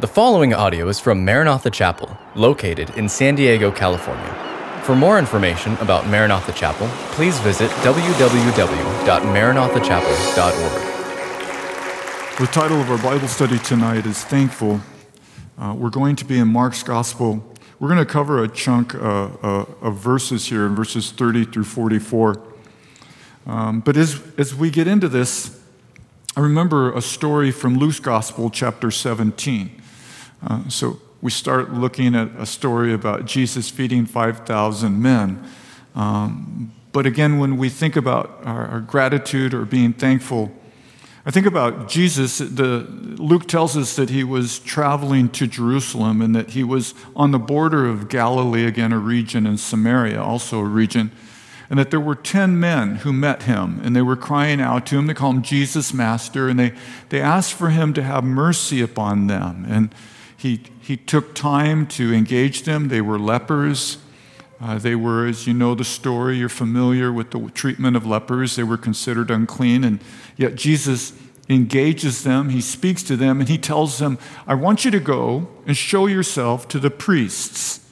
The following audio is from Maranatha Chapel, located in San Diego, California. For more information about Maranatha Chapel, please visit www.maranathachapel.org. The title of our Bible study tonight is Thankful. We're going to be in Mark's Gospel. We're going to cover a chunk of verses here, in verses 30 through 44. But as we get into this, I remember a story from Luke's Gospel, chapter 17. So we start looking at a story about Jesus feeding 5,000 men. But again, when we think about our gratitude or being thankful, I think about Jesus. Luke tells us that he was traveling to Jerusalem and that he was on the border of Galilee, again a region, and Samaria, also a region, and that there were 10 men who met him, and they were crying out to him. They called him Jesus Master, and they asked for him to have mercy upon them. And He took time to engage them. They were lepers. They were, as you know the story, you're familiar with the treatment of lepers. They were considered unclean, and yet Jesus engages them. He speaks to them, and he tells them, I want you to go and show yourself to the priests.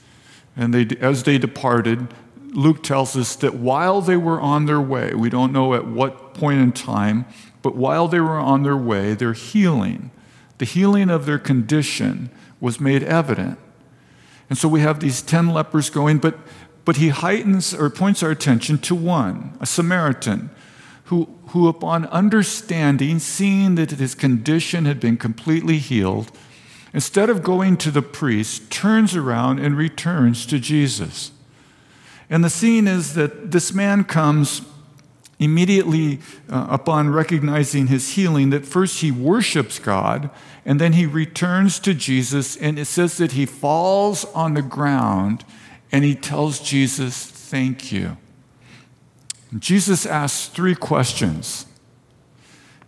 And as they departed, Luke tells us that while they were on their way, we don't know at what point in time, but while they were on their way, their healing, the healing of their condition was made evident. And so we have these 10 lepers going, but he heightens or points our attention to one, a Samaritan, who upon understanding, seeing that his condition had been completely healed, instead of going to the priest, turns around and returns to Jesus. And the scene is that this man comes immediately upon recognizing his healing, that first he worships God, and then he returns to Jesus, and it says that he falls on the ground, and he tells Jesus, thank you. And Jesus asks three questions.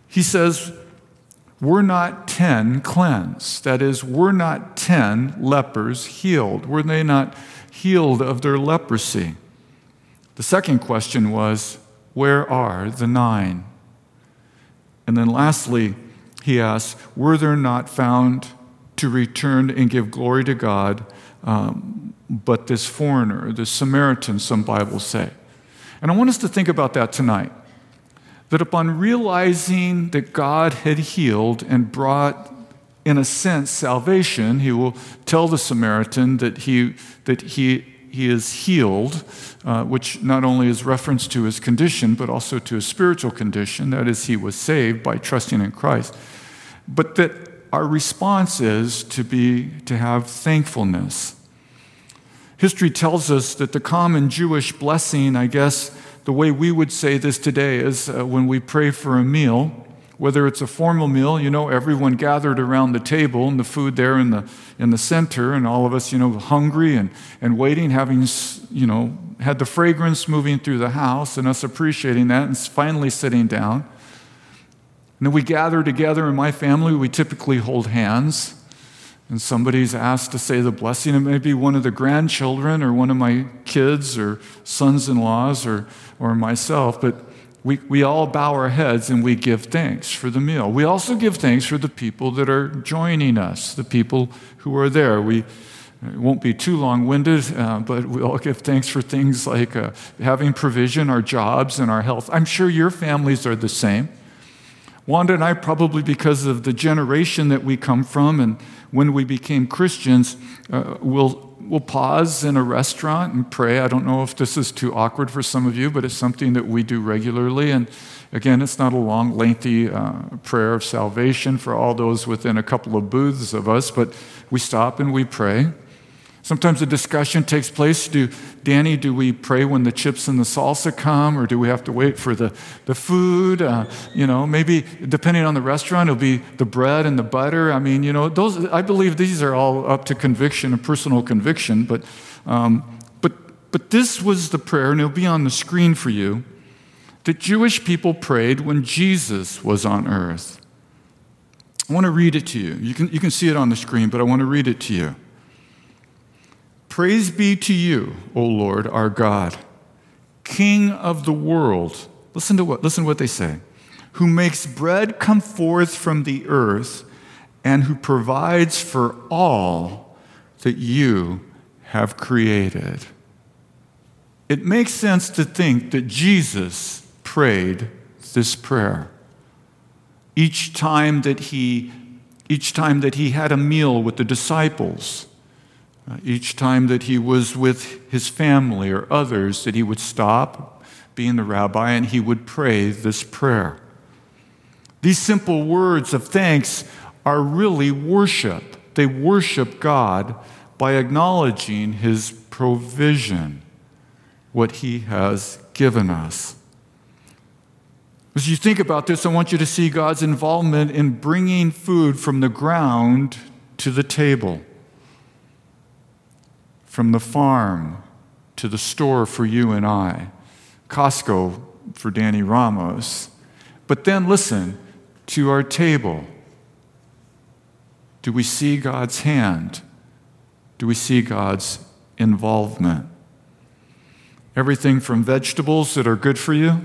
He says, were not 10 cleansed? That is, were not 10 lepers healed? Were they not healed of their leprosy? The second question was, where are the 9? And then lastly, he asks, were there not found to return and give glory to God, but this foreigner, this Samaritan, some Bibles say? And I want us to think about that tonight, that upon realizing that God had healed and brought, in a sense, salvation, he will tell the Samaritan that he is healed, which not only is reference to his condition, but also to his spiritual condition. That is, he was saved by trusting in Christ. But that our response is to have thankfulness. History tells us that the common Jewish blessing, I guess, the way we would say this today is when we pray for a meal, whether it's a formal meal, you know, everyone gathered around the table and the food there in the center, and all of us, you know, hungry and waiting, having, you know, had the fragrance moving through the house and us appreciating that and finally sitting down. And then we gather together. In my family, we typically hold hands, and somebody's asked to say the blessing. It may be one of the grandchildren or one of my kids or sons-in-laws or myself, but we all bow our heads and we give thanks for the meal. We also give thanks for the people that are joining us, the people who are there. It won't be too long-winded, but we all give thanks for things like having provision, our jobs, and our health. I'm sure your families are the same. Wanda and I, probably because of the generation that we come from and when we became Christians, we'll pause in a restaurant and pray. I don't know if this is too awkward for some of you, but it's something that we do regularly. And again, it's not a long, lengthy prayer of salvation for all those within a couple of booths of us, but we stop and we pray. Sometimes a discussion takes place. Do we pray when the chips and the salsa come, or do we have to wait for the food? You know, maybe depending on the restaurant, it'll be the bread and the butter. I mean, you know, those. I believe these are all up to conviction and personal conviction. But this was the prayer, and it'll be on the screen for you, that Jewish people prayed when Jesus was on earth. I want to read it to you. You can see it on the screen, but I want to read it to you. Praise be to you, O Lord, our God, King of the world. Listen to what they say. Who makes bread come forth from the earth and who provides for all that you have created. It makes sense to think that Jesus prayed this prayer. Each time that he had a meal with the disciples, each time that he was with his family or others, that he would stop being the rabbi and he would pray this prayer. These simple words of thanks are really worship. They worship God by acknowledging his provision, what he has given us. As you think about this, I want you to see God's involvement in bringing food from the ground to the table, from the farm to the store for you and I, Costco for Danny Ramos, but then listen, to our table. Do we see God's hand? Do we see God's involvement? Everything from vegetables that are good for you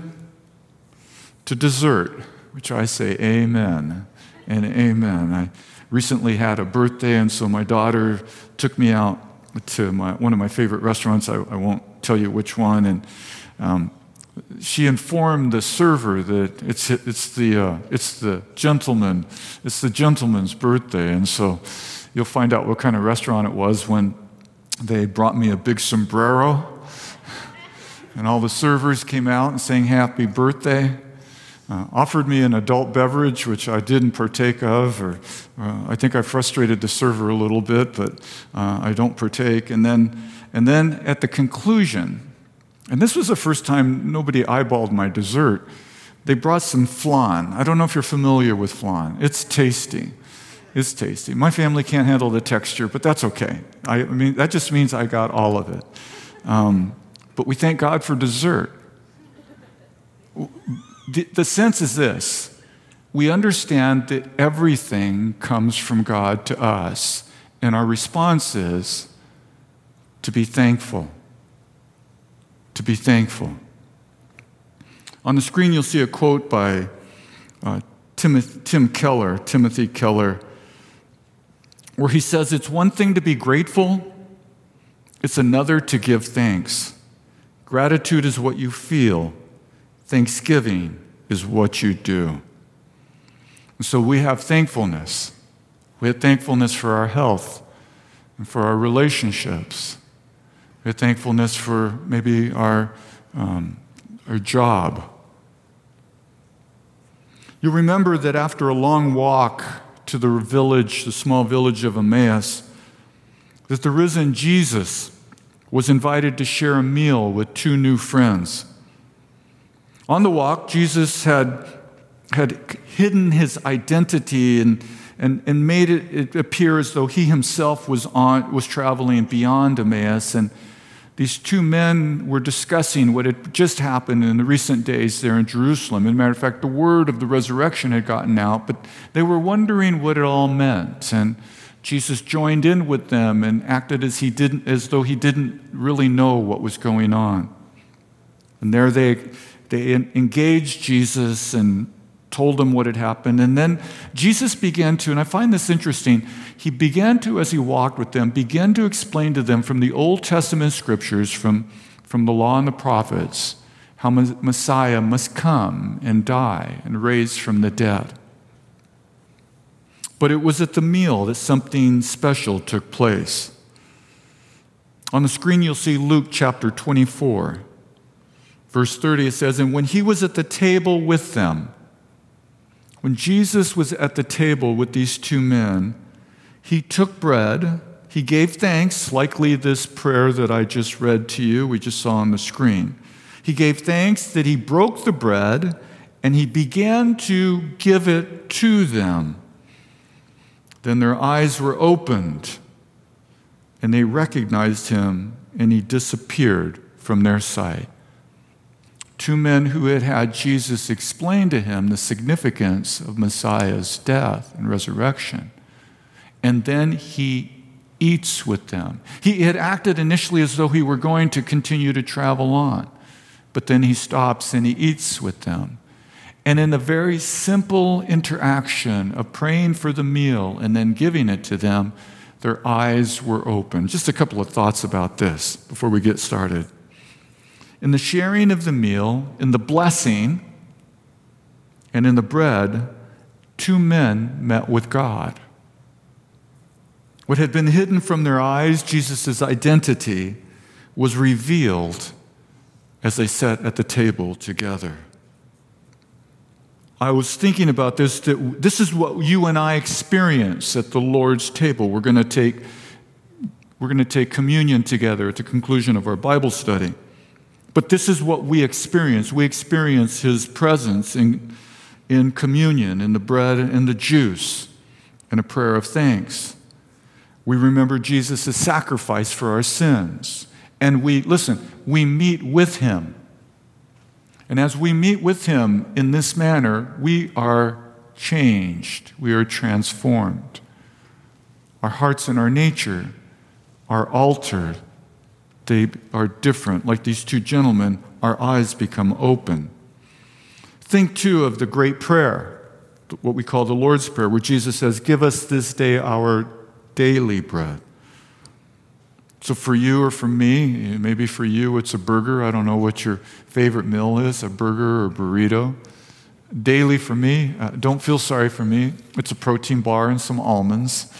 to dessert, which I say amen and amen. I recently had a birthday, and so my daughter took me out to one of my favorite restaurants. I won't tell you which one. And she informed the server that it's the gentleman's birthday. And so you'll find out what kind of restaurant it was when they brought me a big sombrero. And all the servers came out and sang happy birthday. Offered me an adult beverage, which I didn't partake of, or I think I frustrated the server a little bit, but I don't partake. And then at the conclusion, and this was the first time nobody eyeballed my dessert, they brought some flan. I don't know if you're familiar with flan. It's tasty. It's tasty. My family can't handle the texture, but that's okay. I mean, that just means I got all of it. But we thank God for dessert. The sense is this: we understand that everything comes from God to us, and our response is to be thankful. To be thankful. On the screen, you'll see a quote by Timothy Keller, where he says, "It's one thing to be grateful, it's another to give thanks. Gratitude is what you feel. Thanksgiving is what you do." And so we have thankfulness. We have thankfulness for our health and for our relationships. We have thankfulness for maybe our job. You'll remember that after a long walk to the village, the small village of Emmaus, that the risen Jesus was invited to share a meal with two new friends. On the walk, Jesus had hidden his identity and made it appear as though he himself was traveling beyond Emmaus. And these two men were discussing what had just happened in the recent days there in Jerusalem. As a matter of fact, the word of the resurrection had gotten out, but they were wondering what it all meant. And Jesus joined in with them and acted as though he didn't really know what was going on. And there they engaged Jesus and told him what had happened. And then Jesus began to, and I find this interesting, he began to, as he walked with them, began to explain to them from the Old Testament scriptures, from the law and the prophets, how Messiah must come and die and raise from the dead. But it was at the meal that something special took place. On the screen, you'll see Luke chapter 24. Verse 30, it says, "And when he was at the table with them," when Jesus was at the table with these two men, "he took bread, he gave thanks," likely this prayer that I just read to you, we just saw on the screen. "He gave thanks, that he broke the bread, and he began to give it to them. Then their eyes were opened, and they recognized him, and he disappeared from their sight." Two men who had had Jesus explain to him the significance of Messiah's death and resurrection. And then he eats with them. He had acted initially as though he were going to continue to travel on, but then he stops and he eats with them. And in the very simple interaction of praying for the meal and then giving it to them, their eyes were opened. Just a couple of thoughts about this before we get started. In the sharing of the meal, in the blessing, and in the bread, two men met with God. What had been hidden from their eyes, Jesus' identity, was revealed as they sat at the table together. I was thinking about this, that this is what you and I experience at the Lord's table. We're going to take communion together at the conclusion of our Bible study. But this is what we experience. We experience His presence in communion, in the bread and the juice, in a prayer of thanks. We remember Jesus' sacrifice for our sins. And we meet with Him. And as we meet with Him in this manner, we are changed. We are transformed. Our hearts and our nature are altered. They are different. Like these two gentlemen, our eyes become open. Think, too, of the great prayer, what we call the Lord's Prayer, where Jesus says, "Give us this day our daily bread." So for you or for me, maybe for you it's a burger. I don't know what your favorite meal is, a burger or burrito. Daily for me, don't feel sorry for me, it's a protein bar and some almonds.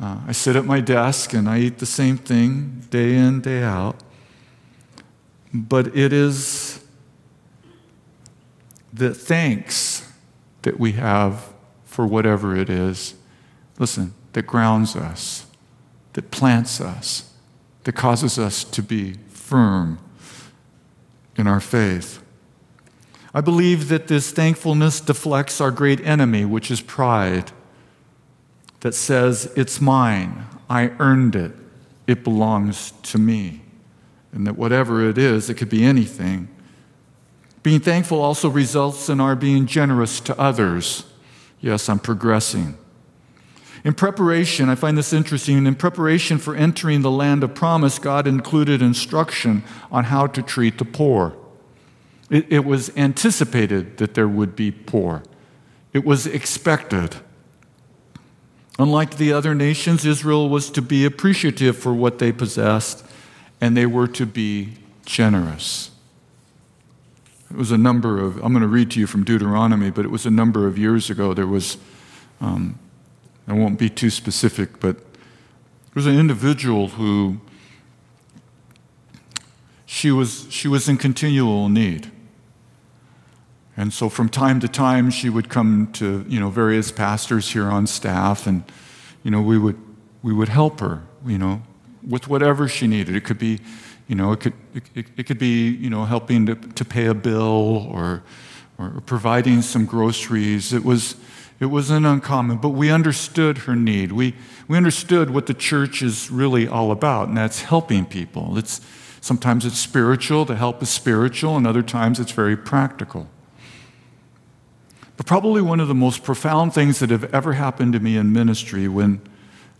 I sit at my desk and I eat the same thing day in, day out. But it is the thanks that we have for whatever it is, listen, that grounds us, that plants us, that causes us to be firm in our faith. I believe that this thankfulness deflects our great enemy, which is pride, that says, it's mine, I earned it, it belongs to me, and that whatever it is, it could be anything. Being thankful also results in our being generous to others. Yes, I'm progressing. In preparation, I find this interesting, in preparation for entering the land of promise, God included instruction on how to treat the poor. It was anticipated that there would be poor. It was expected. Unlike the other nations, Israel was to be appreciative for what they possessed, and they were to be generous. It was a number of, I'm going to read to you from Deuteronomy, but it was a number of years ago. There was... I won't be too specific, but there was an individual who she was in continual need. And so from time to time she would come to, various pastors here on staff, and we would help her, with whatever she needed. It could be, helping to pay a bill or providing some groceries. It wasn't uncommon, but we understood her need. We understood what the church is really all about, and that's helping people. Sometimes it's spiritual, the help is spiritual, and other times it's very practical. But probably one of the most profound things that have ever happened to me in ministry, when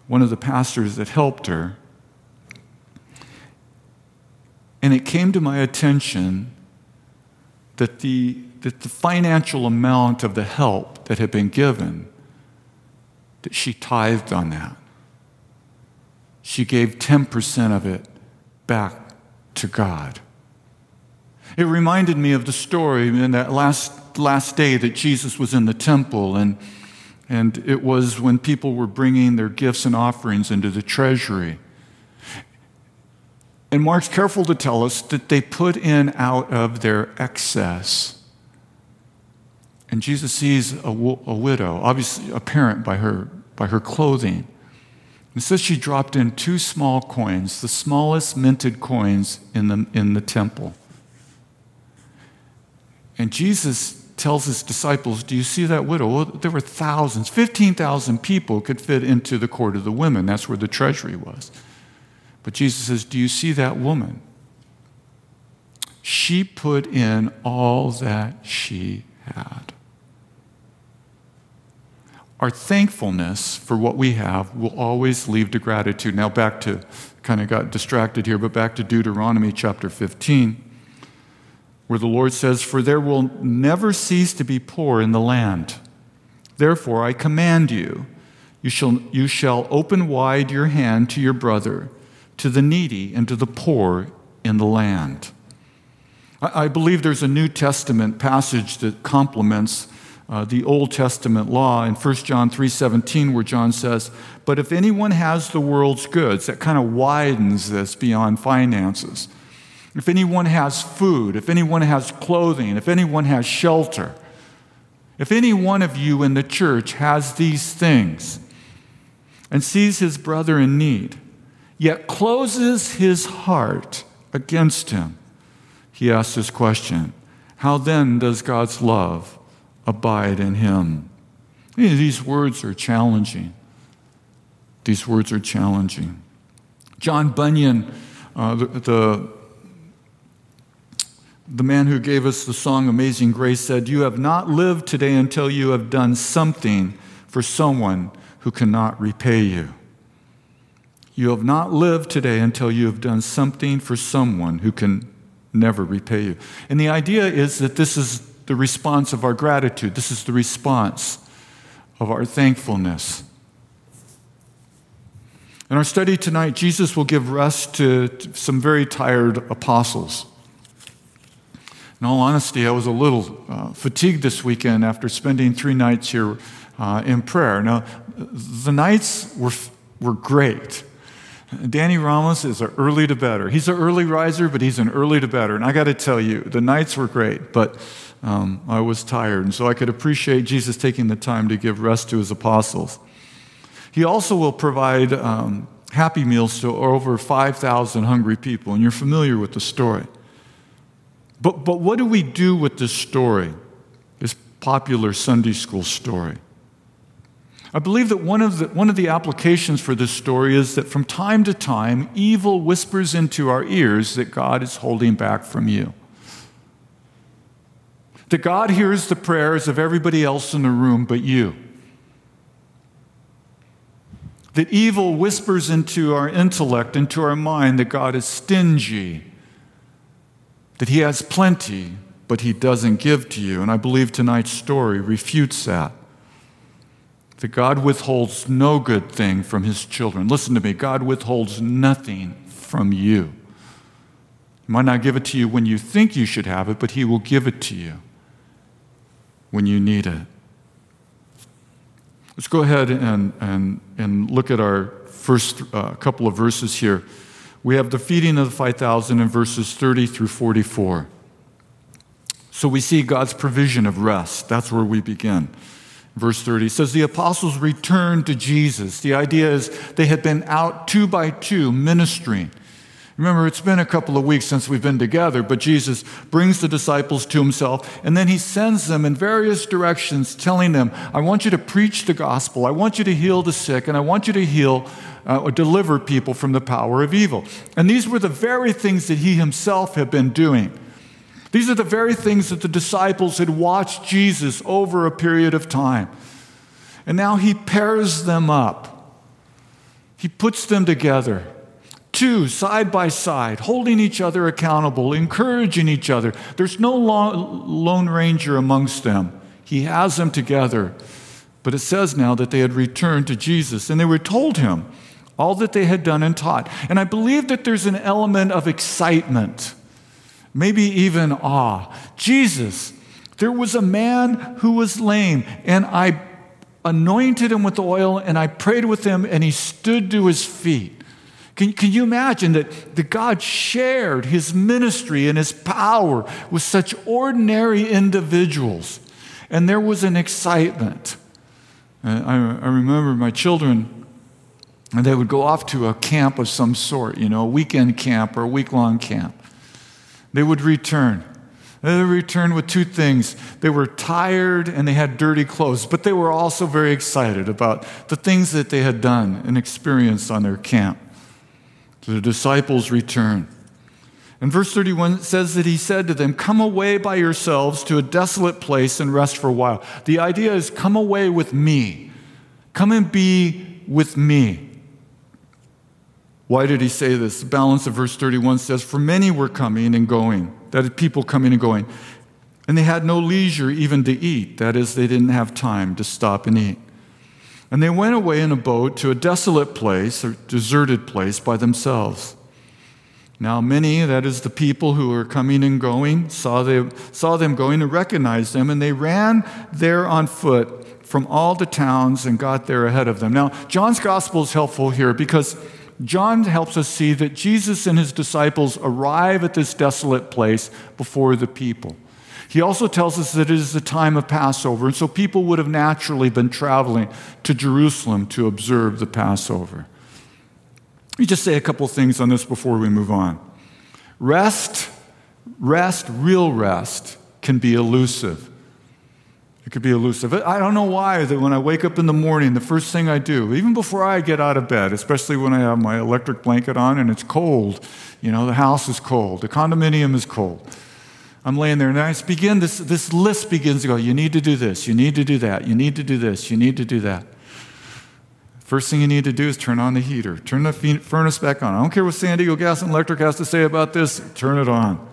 one of the pastors that helped her, and it came to my attention that the financial amount of the help that had been given, that she tithed on that. She gave 10% of it back to God. It reminded me of the story in that last day that Jesus was in the temple, and it was when people were bringing their gifts and offerings into the treasury. And Mark's careful to tell us that they put in out of their excess. And Jesus sees a widow, obviously apparent by her clothing. It says she dropped in 2 small coins, the smallest minted coins in the temple. And Jesus tells his disciples, "Do you see that widow?" Well, there were thousands, 15,000 people could fit into the court of the women. That's where the treasury was. But Jesus says, "Do you see that woman? She put in all that she had." Our thankfulness for what we have will always lead to gratitude. Now back to Deuteronomy chapter 15. where the Lord says, "For there will never cease to be poor in the land. Therefore I command you, you shall open wide your hand to your brother, to the needy and to the poor in the land." I believe there's a New Testament passage that complements the Old Testament law in 1 John 3:17, where John says, "But if anyone has the world's goods," that kind of widens this beyond finances. If anyone has food, if anyone has clothing, if anyone has shelter, if any one of you in the church has these things and sees his brother in need, yet closes his heart against him, he asks this question, how then does God's love abide in him? These words are challenging. These words are challenging. John Bunyan, the man who gave us the song Amazing Grace, said, "You have not lived today until you have done something for someone who cannot repay you." You have not lived today until you have done something for someone who can never repay you. And the idea is that this is the response of our gratitude. This is the response of our thankfulness. In our study tonight, Jesus will give rest to some very tired apostles. In all honesty, I was a little fatigued this weekend after spending 3 nights here in prayer. Now, the nights were great. Danny Ramos is an early to better. He's an early riser, but he's an early to better. And I got to tell you, the nights were great, but I was tired. And so I could appreciate Jesus taking the time to give rest to his apostles. He also will provide happy meals to over 5,000 hungry people. And you're familiar with the story. But what do we do with this story, this popular Sunday school story? I believe that one of the applications for this story is that from time to time, evil whispers into our ears that God is holding back from you. That God hears the prayers of everybody else in the room but you. That evil whispers into our intellect, into our mind, that God is stingy, that he has plenty, but he doesn't give to you. And I believe tonight's story refutes that. That God withholds no good thing from his children. Listen to me, God withholds nothing from you. He might not give it to you when you think you should have it, but he will give it to you when you need it. Let's go ahead and look at our first couple of verses here. We have the feeding of the 5,000 in verses 30 through 44. So we see God's provision of rest. That's where we begin. Verse 30 says, the apostles returned to Jesus. The idea is they had been out 2 by 2 ministering. Remember, it's been a couple of weeks since we've been together, but Jesus brings the disciples to himself, and then he sends them in various directions, telling them, I want you to preach the gospel, I want you to heal the sick, and I want you to deliver people from the power of evil. And these were the very things that he himself had been doing. These are the very things that the disciples had watched Jesus over a period of time. And now he pairs them up. He puts them together. 2 side by side, holding each other accountable, encouraging each other. There's no lone ranger amongst them. He has them together. But it says now that they had returned to Jesus, and they were told him all that they had done and taught. And I believe that there's an element of excitement, maybe even awe. Jesus, there was a man who was lame, and I anointed him with oil, and I prayed with him, and he stood to his feet. Can you imagine that God shared his ministry and his power with such ordinary individuals? And there was an excitement. I remember my children, and they would go off to a camp of some sort, a weekend camp or a week-long camp. They would return. They returned with 2 things. They were tired and they had dirty clothes, but they were also very excited about the things that they had done and experienced on their camp. The disciples return. And verse 31 says that he said to them, come away by yourselves to a desolate place and rest for a while. The idea is come away with me. Come and be with me. Why did he say this? The balance of verse 31 says, for many were coming and going. That is, people coming and going. And they had no leisure even to eat. That is, they didn't have time to stop and eat. And they went away in a boat to a desolate place, or deserted place, by themselves. Now many, that is the people who were coming and going, saw them going and recognized them, and they ran there on foot from all the towns and got there ahead of them. Now, John's gospel is helpful here because John helps us see that Jesus and his disciples arrive at this desolate place before the people. He also tells us that it is the time of Passover, and so people would have naturally been traveling to Jerusalem to observe the Passover. Let me just say a couple things on this before we move on. Rest, real rest, can be elusive. It could be elusive. I don't know why that when I wake up in the morning, the first thing I do, even before I get out of bed, especially when I have my electric blanket on and it's cold, you know, the house is cold, the condominium is cold. I'm laying there and I begin, this list begins to go, you need to do this, you need to do that, you need to do this, you need to do that. First thing you need to do is turn on the heater. Turn the furnace back on. I don't care what San Diego Gas and Electric has to say about this. Turn it on.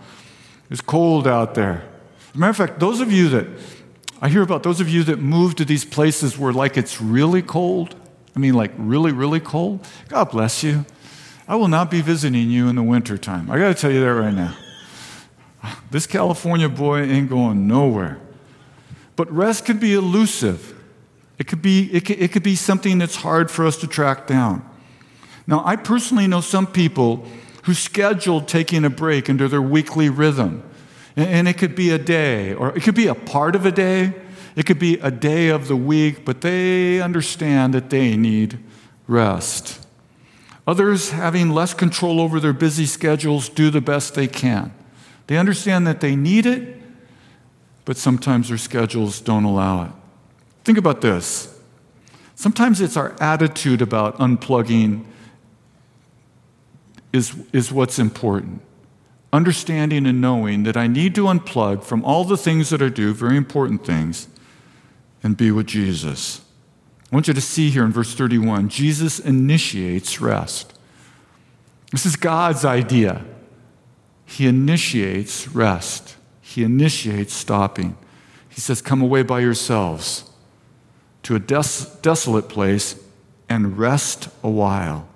It's cold out there. As a matter of fact, I hear about those of you that move to these places where like it's really cold. I mean like really, really cold. God bless you. I will not be visiting you in the wintertime. I got to tell you that right now. This California boy ain't going nowhere. But rest can be elusive. It could be something that's hard for us to track down. Now, I personally know some people who scheduled taking a break into their weekly rhythm. And it could be a day, or it could be a part of a day. It could be a day of the week, but they understand that they need rest. Others, having less control over their busy schedules, do the best they can. They understand that they need it, but sometimes their schedules don't allow it. Think about this. Sometimes it's our attitude about unplugging is what's important. Understanding and knowing that I need to unplug from all the things that I do, very important things, and be with Jesus. I want you to see here in verse 31, Jesus initiates rest. This is God's idea. He initiates rest. He initiates stopping. He says, come away by yourselves to a desolate place and rest a while.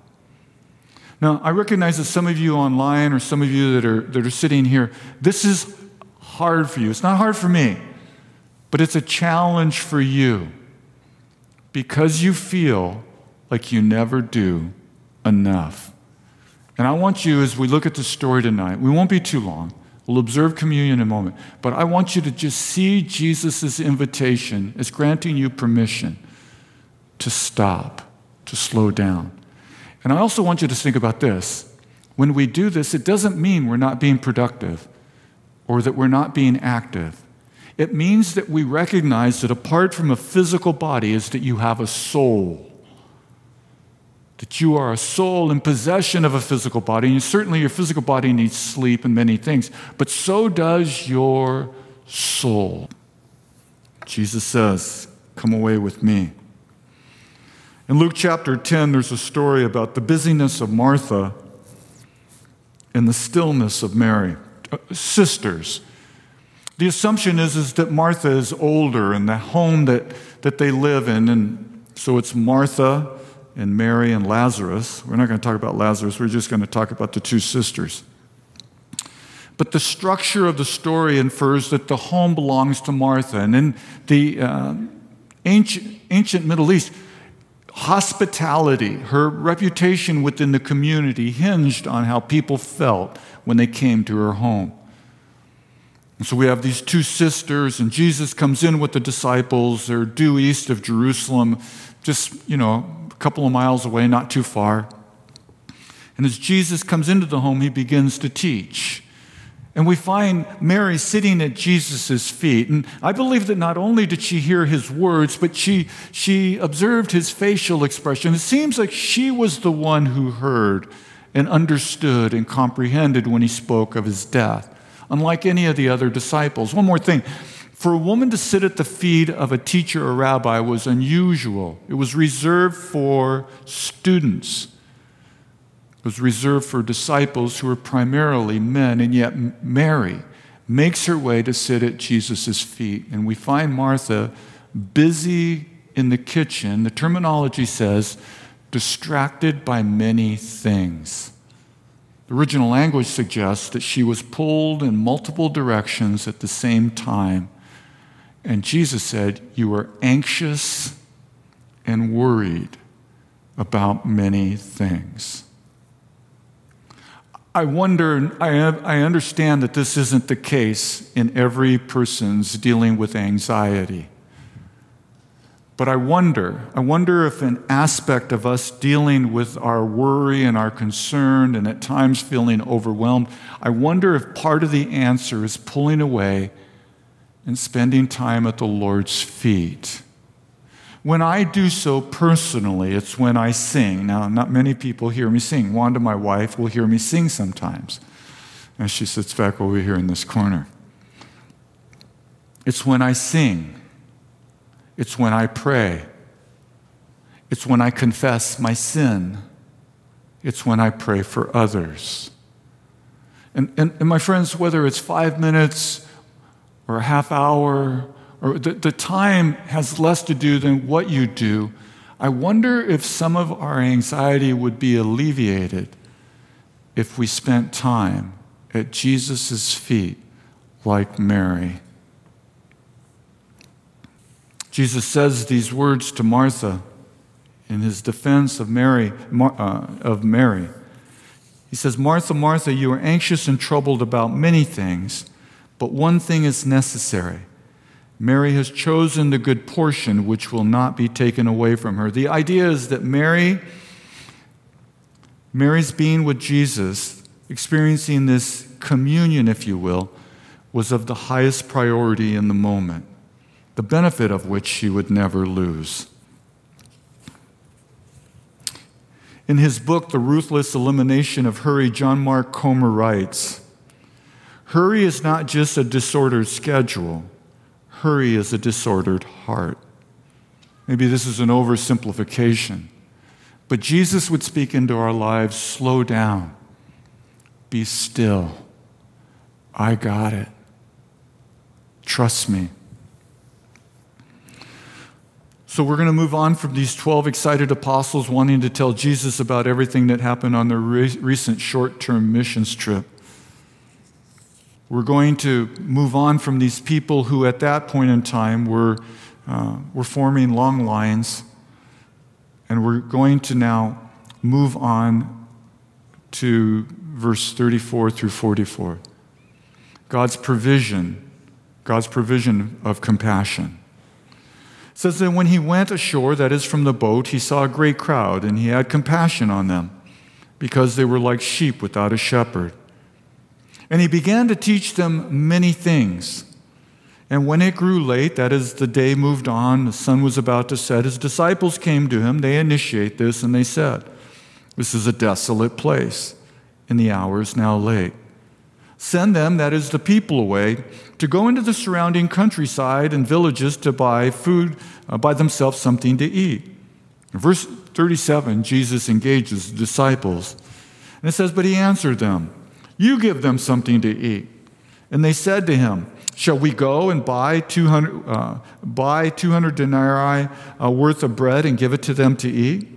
Now, I recognize that some of you online or some of you that are sitting here, this is hard for you. It's not hard for me, but it's a challenge for you because you feel like you never do enough. And I want you, as we look at the story tonight, we won't be too long. We'll observe communion in a moment. But I want you to just see Jesus' invitation as granting you permission to stop, to slow down. And I also want you to think about this. When we do this, it doesn't mean we're not being productive or that we're not being active. It means that we recognize that apart from a physical body is that you have a soul. That you are a soul in possession of a physical body, and certainly your physical body needs sleep and many things, but so does your soul. Jesus says, come away with me. In Luke chapter 10, there's a story about the busyness of Martha and the stillness of Mary, sisters. The assumption is that Martha is older in the home that they live in, and so it's Martha and Mary and Lazarus. We're not going to talk about Lazarus. We're just going to talk about the two sisters. But the structure of the story infers that the home belongs to Martha. And in the ancient Middle East, hospitality, her reputation within the community hinged on how people felt when they came to her home. And so we have these two sisters, and Jesus comes in with the disciples. They're due east of Jerusalem, just, couple of miles away, not too far. And as Jesus comes into the home, he begins to teach. And we find Mary sitting at Jesus' feet. And I believe that not only did she hear his words, but she observed his facial expression. It seems like she was the one who heard and understood and comprehended when he spoke of his death, unlike any of the other disciples. One more thing. For a woman to sit at the feet of a teacher or rabbi was unusual. It was reserved for students. was reserved for disciples who were primarily men, and yet Mary makes her way to sit at Jesus' feet. And we find Martha busy in the kitchen. The terminology says, distracted by many things. The original language suggests that she was pulled in multiple directions at the same time. And Jesus said, you are anxious and worried about many things. I wonder, I understand that this isn't the case in every person's dealing with anxiety. But I wonder if an aspect of us dealing with our worry and our concern and at times feeling overwhelmed, I wonder if part of the answer is pulling away and spending time at the Lord's feet. When I do so personally, it's when I sing. Now, not many people hear me sing. Wanda, my wife, will hear me sing sometimes. And she sits back over here in this corner. It's when I sing. It's when I pray. It's when I confess my sin. It's when I pray for others. And my friends, whether it's 5 minutes or a half hour, or the time has less to do than what you do, I wonder if some of our anxiety would be alleviated if we spent time at Jesus' feet like Mary. Jesus says these words to Martha in his defense of Mary. He says, Martha, Martha, you are anxious and troubled about many things, but one thing is necessary. Mary has chosen the good portion which will not be taken away from her. The idea is that Mary's being with Jesus, experiencing this communion, if you will, was of the highest priority in the moment, the benefit of which she would never lose. In his book, The Ruthless Elimination of Hurry, John Mark Comer writes, hurry is not just a disordered schedule. Hurry is a disordered heart. Maybe this is an oversimplification, but Jesus would speak into our lives, slow down, be still. I got it. Trust me. So we're going to move on from these 12 excited apostles wanting to tell Jesus about everything that happened on their recent short-term missions trip. We're going to move on from these people who at that point in time were forming long lines, and we're going to now move on to verse 34 through 44. God's provision of compassion. It says that when he went ashore, that is from the boat, he saw a great crowd, and he had compassion on them because they were like sheep without a shepherd. And he began to teach them many things. And when it grew late, that is, the day moved on, the sun was about to set, his disciples came to him. They initiate this, and they said, this is a desolate place, and the hour is now late. Send them, that is, the people away, to go into the surrounding countryside and villages to buy food, buy themselves something to eat. In verse 37, Jesus engages the disciples. And it says, but he answered them, you give them something to eat. And they said to him, shall we go and buy 200 denarii worth of bread and give it to them to eat?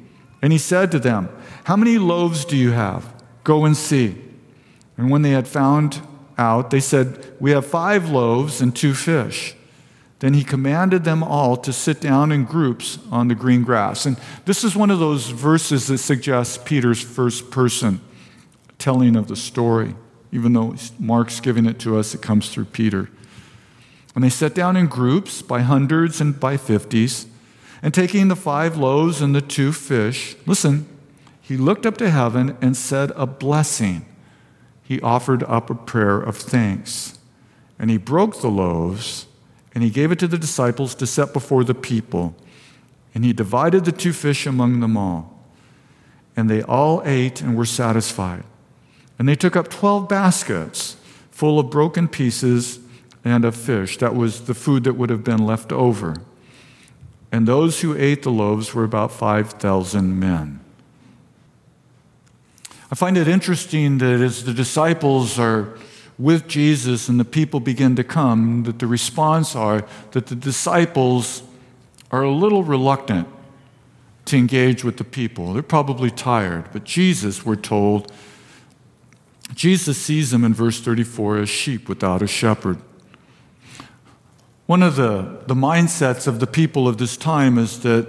And he said to them, how many loaves do you have? Go and see. And when they had found out, they said, we have 5 loaves and 2 fish. Then he commanded them all to sit down in groups on the green grass. And this is one of those verses that suggests Peter's first person telling of the story. Even though Mark's giving it to us, it comes through Peter. And they sat down in groups by hundreds and by 50s. And taking the 5 loaves and the 2 fish, listen, he looked up to heaven and said a blessing. He offered up a prayer of thanks. And he broke the loaves, and he gave it to the disciples to set before the people. And he divided the 2 fish among them all. And they all ate and were satisfied. And they took up 12 baskets full of broken pieces and of fish. That was the food that would have been left over. And those who ate the loaves were about 5,000 men. I find it interesting that as the disciples are with Jesus and the people begin to come, that the response are that the disciples are a little reluctant to engage with the people. They're probably tired. But Jesus, we're told, Jesus sees them in verse 34 as sheep without a shepherd. One of the mindsets of the people of this time is that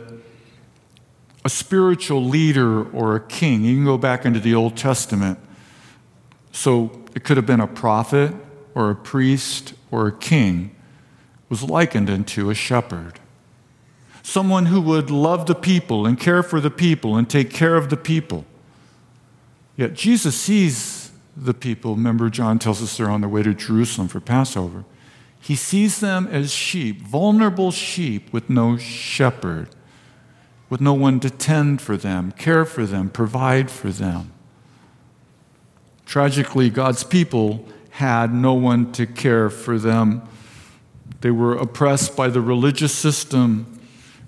a spiritual leader or a king, you can go back into the Old Testament, so it could have been a prophet or a priest or a king, was likened unto a shepherd. Someone who would love the people and care for the people and take care of the people. Yet Jesus sees the people. Remember, John tells us they're on their way to Jerusalem for Passover. He sees them as sheep, vulnerable sheep with no shepherd, with no one to tend for them, care for them, provide for them. Tragically, God's people had no one to care for them. They were oppressed by the religious system.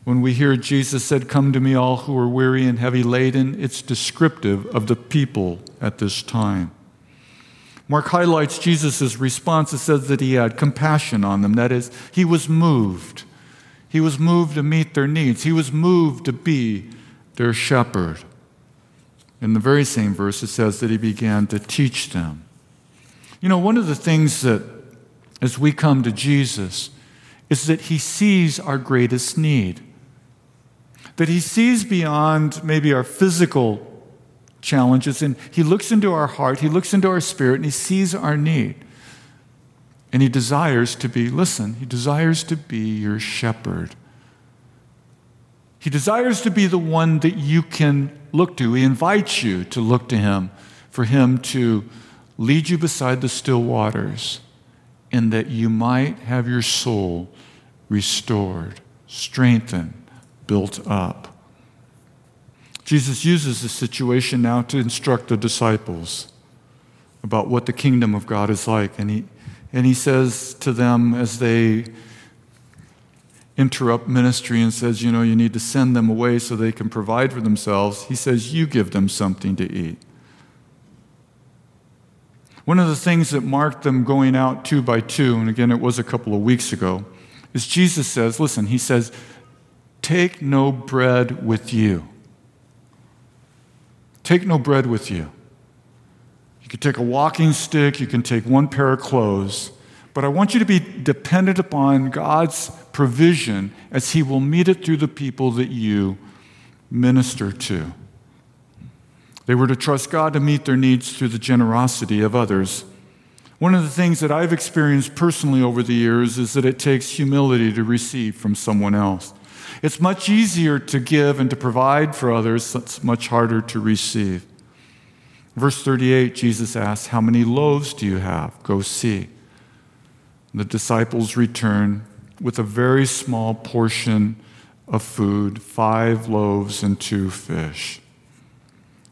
When we hear Jesus said, "Come to me all who are weary and heavy laden," it's descriptive of the people at this time. Mark highlights Jesus' response. It says that he had compassion on them. That is, he was moved. He was moved to meet their needs. He was moved to be their shepherd. In the very same verse, it says that he began to teach them. You know, one of the things that, as we come to Jesus, is that he sees our greatest need. That he sees beyond maybe our physical challenges, and he looks into our heart, he looks into our spirit, and he sees our need. And he desires to be, listen, he desires to be your shepherd. He desires to be the one that you can look to. He invites you to look to him, for him to lead you beside the still waters, and that you might have your soul restored, strengthened, built up. Jesus uses this situation now to instruct the disciples about what the kingdom of God is like. And he says to them as they interrupt ministry and says, you know, you need to send them away so they can provide for themselves. He says, you give them something to eat. One of the things that marked them going out two by two, and again, it was a couple of weeks ago, is Jesus says, listen, he says, take no bread with you. Take no bread with you. You can take a walking stick, you can take one pair of clothes, but I want you to be dependent upon God's provision as he will meet it through the people that you minister to. They were to trust God to meet their needs through the generosity of others. One of the things that I've experienced personally over the years is that it takes humility to receive from someone else. It's much easier to give and to provide for others. It's much harder to receive. Verse 38, Jesus asks, how many loaves do you have? Go see. The disciples return with a very small portion of food, 5 loaves and 2 fish.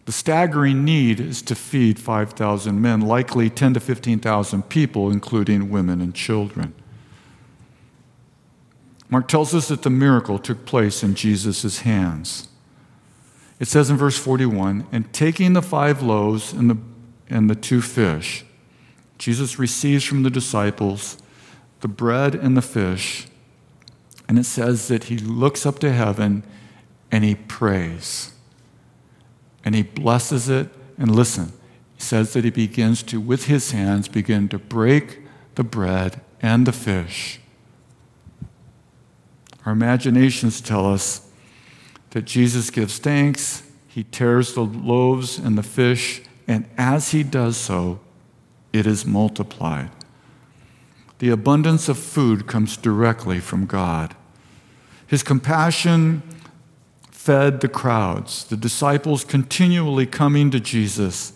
The staggering need is to feed 5,000 men, likely 10 to 15,000 people, including women and children. Mark tells us that the miracle took place in Jesus' hands. It says in verse 41, and taking the 5 loaves and the 2 fish, Jesus receives from the disciples the bread and the fish, and it says that he looks up to heaven and he prays. And he blesses it, and listen, he says that he begins to, with his hands, begin to break the bread and the fish. Our imaginations tell us that Jesus gives thanks, he tears the loaves and the fish, and as he does so, it is multiplied. The abundance of food comes directly from God. His compassion fed the crowds, the disciples continually coming to Jesus,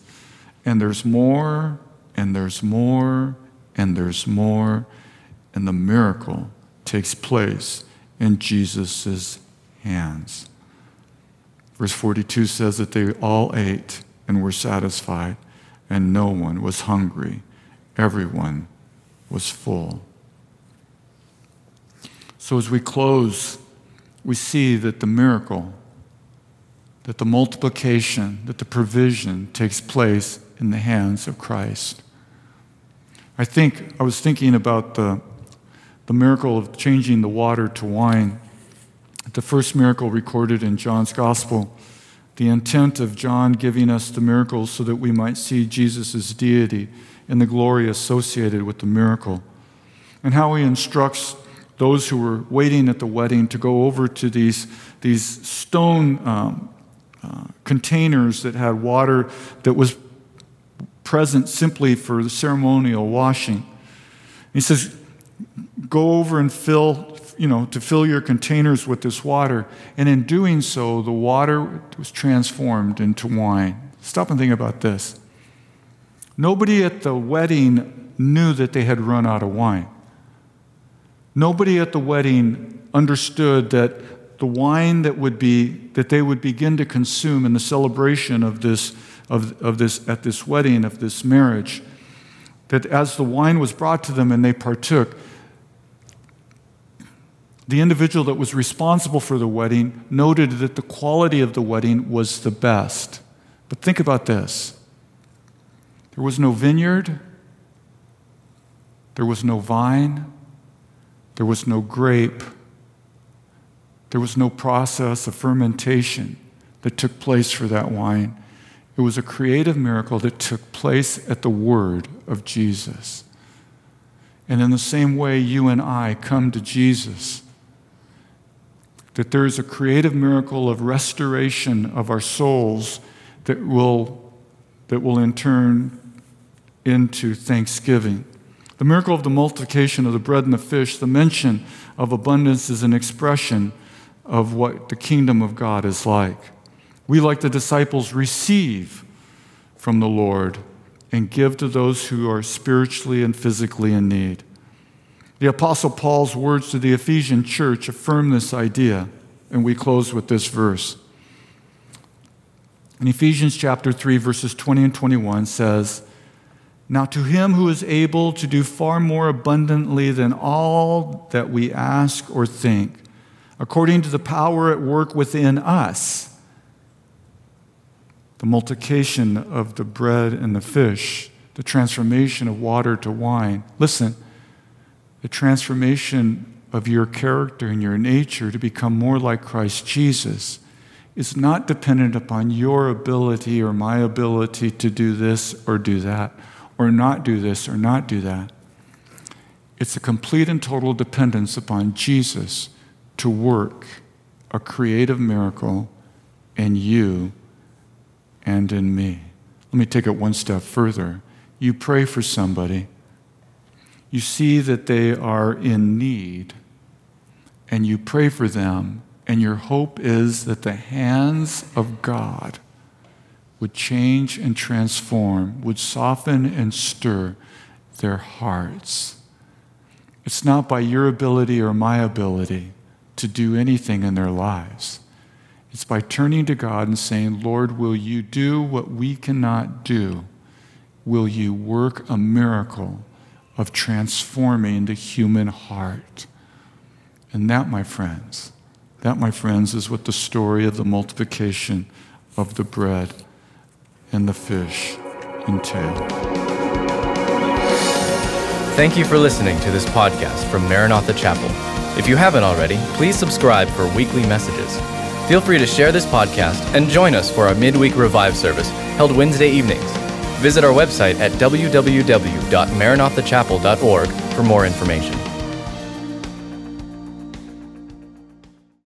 and there's more, and there's more, and there's more, and the miracle takes place in Jesus' hands. Verse 42 says that they all ate and were satisfied, and no one was hungry. Everyone was full. So as we close, we see that the miracle that the multiplication, that the provision takes place in the hands of Christ. I was thinking about the miracle of changing the water to wine, the first miracle recorded in John's Gospel. The intent of John giving us the miracles so that we might see Jesus' deity and the glory associated with the miracle. And how he instructs those who were waiting at the wedding to go over to these stone containers that had water that was present simply for the ceremonial washing. He says, go over and fill your containers with this water. And in doing so, the water was transformed into wine. Stop and think about this. Nobody at the wedding knew that they had run out of wine. Nobody at the wedding understood that the wine that they would begin to consume in the celebration of this marriage, that as the wine was brought to them and they partook, the individual that was responsible for the wedding noted that the quality of the wedding was the best. But think about this. There was no vineyard. There was no vine. There was no grape. There was no process of fermentation that took place for that wine. It was a creative miracle that took place at the word of Jesus. And in the same way, you and I come to Jesus. That there is a creative miracle of restoration of our souls that will in turn into thanksgiving. The miracle of the multiplication of the bread and the fish, the mention of abundance, is an expression of what the kingdom of God is like. We, like the disciples, receive from the Lord and give to those who are spiritually and physically in need. The Apostle Paul's words to the Ephesian church affirm this idea, and we close with this verse. In Ephesians chapter 3, verses 20 and 21 says, "Now to him who is able to do far more abundantly than all that we ask or think, according to the power at work within us," the multiplication of the bread and the fish, the transformation of water to wine. Listen, the transformation of your character and your nature to become more like Christ Jesus is not dependent upon your ability or my ability to do this or do that, or not do this or not do that. It's a complete and total dependence upon Jesus to work a creative miracle in you and in me. Let me take it one step further. You pray for somebody. You see that they are in need, and you pray for them, and your hope is that the hands of God would change and transform, would soften and stir their hearts. It's not by your ability or my ability to do anything in their lives. It's by turning to God and saying, "Lord, will you do what we cannot do? Will you work a miracle of transforming the human heart?" And that, my friends, is what the story of the multiplication of the bread and the fish entail. Thank you for listening to this podcast from Maranatha Chapel. If you haven't already, please subscribe for weekly messages. Feel free to share this podcast and join us for our midweek revive service held Wednesday evenings. Visit our website at www.maranathachapel.org for more information.